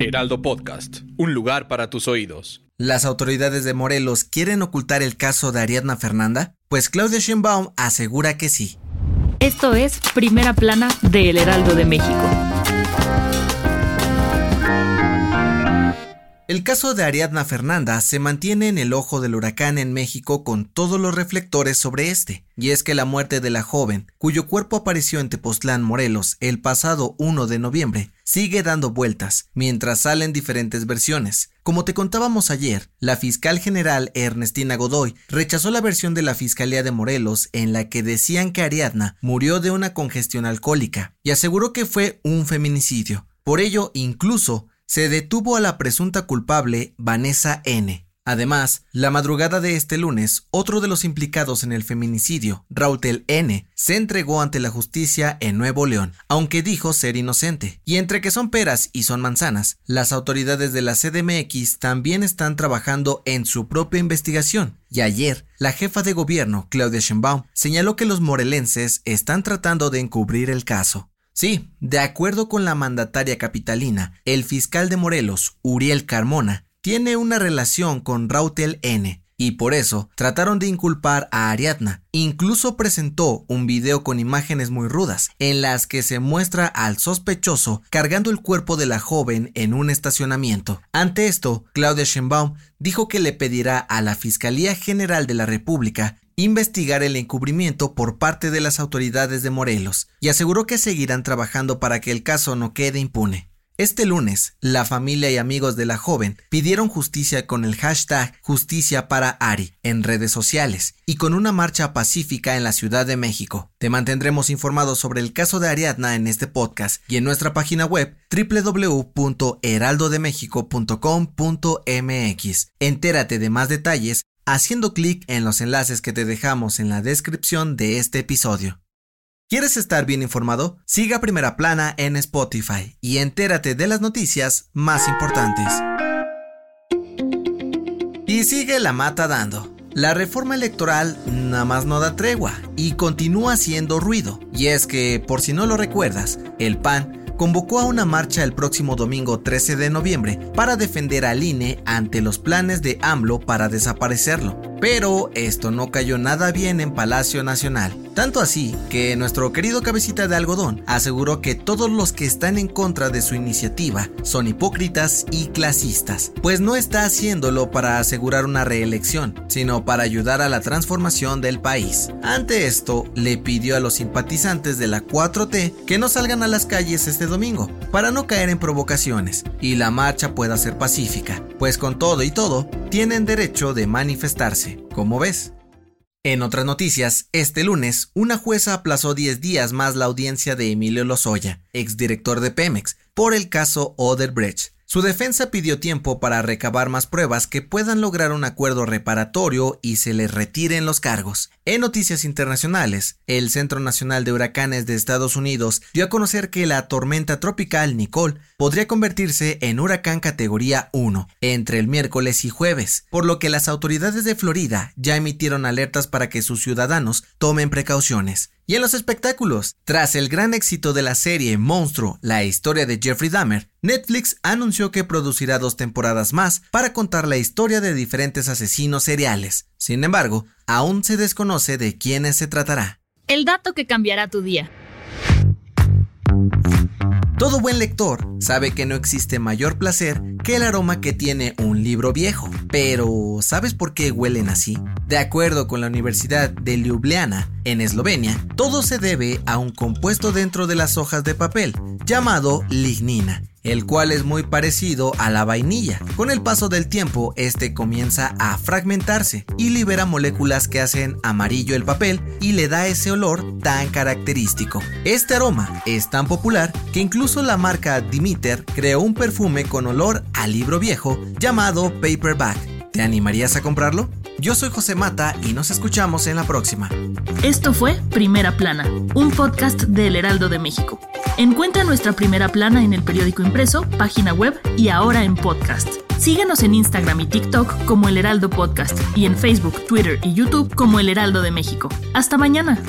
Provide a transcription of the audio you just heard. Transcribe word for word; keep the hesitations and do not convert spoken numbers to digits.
Heraldo Podcast, un lugar para tus oídos. ¿Las autoridades de Morelos quieren ocultar el caso de Ariadna Fernanda? Pues Claudia Schimbaum asegura que sí. Esto es Primera Plana de El Heraldo de México. El caso de Ariadna Fernanda se mantiene en el ojo del huracán en México con todos los reflectores sobre este. Y es que la muerte de la joven, cuyo cuerpo apareció en Tepoztlán, Morelos, el pasado primero de noviembre, sigue dando vueltas, mientras salen diferentes versiones. Como te contábamos ayer, la fiscal general Ernestina Godoy rechazó la versión de la Fiscalía de Morelos en la que decían que Ariadna murió de una congestión alcohólica y aseguró que fue un feminicidio. Por ello, incluso, se detuvo a la presunta culpable Vanessa ene Además, la madrugada de este lunes, otro de los implicados en el feminicidio, Rautel ene, se entregó ante la justicia en Nuevo León, aunque dijo ser inocente. Y entre que son peras y son manzanas, las autoridades de la ce de eme equis también están trabajando en su propia investigación. Y ayer, la jefa de gobierno, Claudia Schimbaum, señaló que los morelenses están tratando de encubrir el caso. Sí, de acuerdo con la mandataria capitalina, el fiscal de Morelos, Uriel Carmona, tiene una relación con Rautel ene y por eso trataron de inculpar a Ariadna. Incluso presentó un video con imágenes muy rudas en las que se muestra al sospechoso cargando el cuerpo de la joven en un estacionamiento. Ante esto, Claudia Schimbaum dijo que le pedirá a la Fiscalía General de la República investigar el encubrimiento por parte de las autoridades de Morelos y aseguró que seguirán trabajando para que el caso no quede impune. Este lunes, la familia y amigos de la joven pidieron justicia con el hashtag Justicia para Ari en redes sociales y con una marcha pacífica en la Ciudad de México. Te mantendremos informado sobre el caso de Ariadna en este podcast y en nuestra página web doble u doble u doble u punto heraldo de méxico punto com punto eme equis. Entérate de más detalles haciendo clic en los enlaces que te dejamos en la descripción de este episodio. ¿Quieres estar bien informado? Siga Primera Plana en Spotify y entérate de las noticias más importantes. Y sigue la mata dando. La reforma electoral nada más no da tregua y continúa haciendo ruido. Y es que, por si no lo recuerdas, el P A N convocó a una marcha el próximo domingo trece de noviembre para defender al I N E ante los planes de AMLO para desaparecerlo. Pero esto no cayó nada bien en Palacio Nacional. Tanto así que nuestro querido cabecita de algodón aseguró que todos los que están en contra de su iniciativa son hipócritas y clasistas, pues no está haciéndolo para asegurar una reelección, sino para ayudar a la transformación del país. Ante esto, le pidió a los simpatizantes de la cuatro te que no salgan a las calles este domingo, para no caer en provocaciones y la marcha pueda ser pacífica, pues con todo y todo, tienen derecho de manifestarse, como ves. En otras noticias, este lunes, una jueza aplazó diez días más la audiencia de Emilio Lozoya, exdirector de Pemex, por el caso Odebrecht. Su defensa pidió tiempo para recabar más pruebas que puedan lograr un acuerdo reparatorio y se le retiren los cargos. En noticias internacionales, el Centro Nacional de Huracanes de Estados Unidos dio a conocer que la tormenta tropical Nicole podría convertirse en huracán categoría uno entre el miércoles y jueves, por lo que las autoridades de Florida ya emitieron alertas para que sus ciudadanos tomen precauciones. Y en los espectáculos, tras el gran éxito de la serie Monstruo, la historia de Jeffrey Dahmer, Netflix anunció que producirá dos temporadas más para contar la historia de diferentes asesinos seriales. Sin embargo, aún se desconoce de quiénes se tratará. El dato que cambiará tu día. Todo buen lector sabe que no existe mayor placer que el aroma que tiene un libro viejo. Pero, ¿sabes por qué huelen así? De acuerdo con la Universidad de Ljubljana, en Eslovenia, todo se debe a un compuesto dentro de las hojas de papel llamado lignina, el cual es muy parecido a la vainilla. Con el paso del tiempo, este comienza a fragmentarse y libera moléculas que hacen amarillo el papel y le da ese olor tan característico. Este aroma es tan popular que incluso la marca Demeter creó un perfume con olor a libro viejo llamado Paperback. ¿Te animarías a comprarlo? Yo soy José Mata y nos escuchamos en la próxima. Esto fue Primera Plana, un podcast del Heraldo de México. Encuentra nuestra Primera Plana en el periódico impreso, página web y ahora en podcast. Síguenos en Instagram y TikTok como El Heraldo Podcast y en Facebook, Twitter y YouTube como El Heraldo de México. ¡Hasta mañana!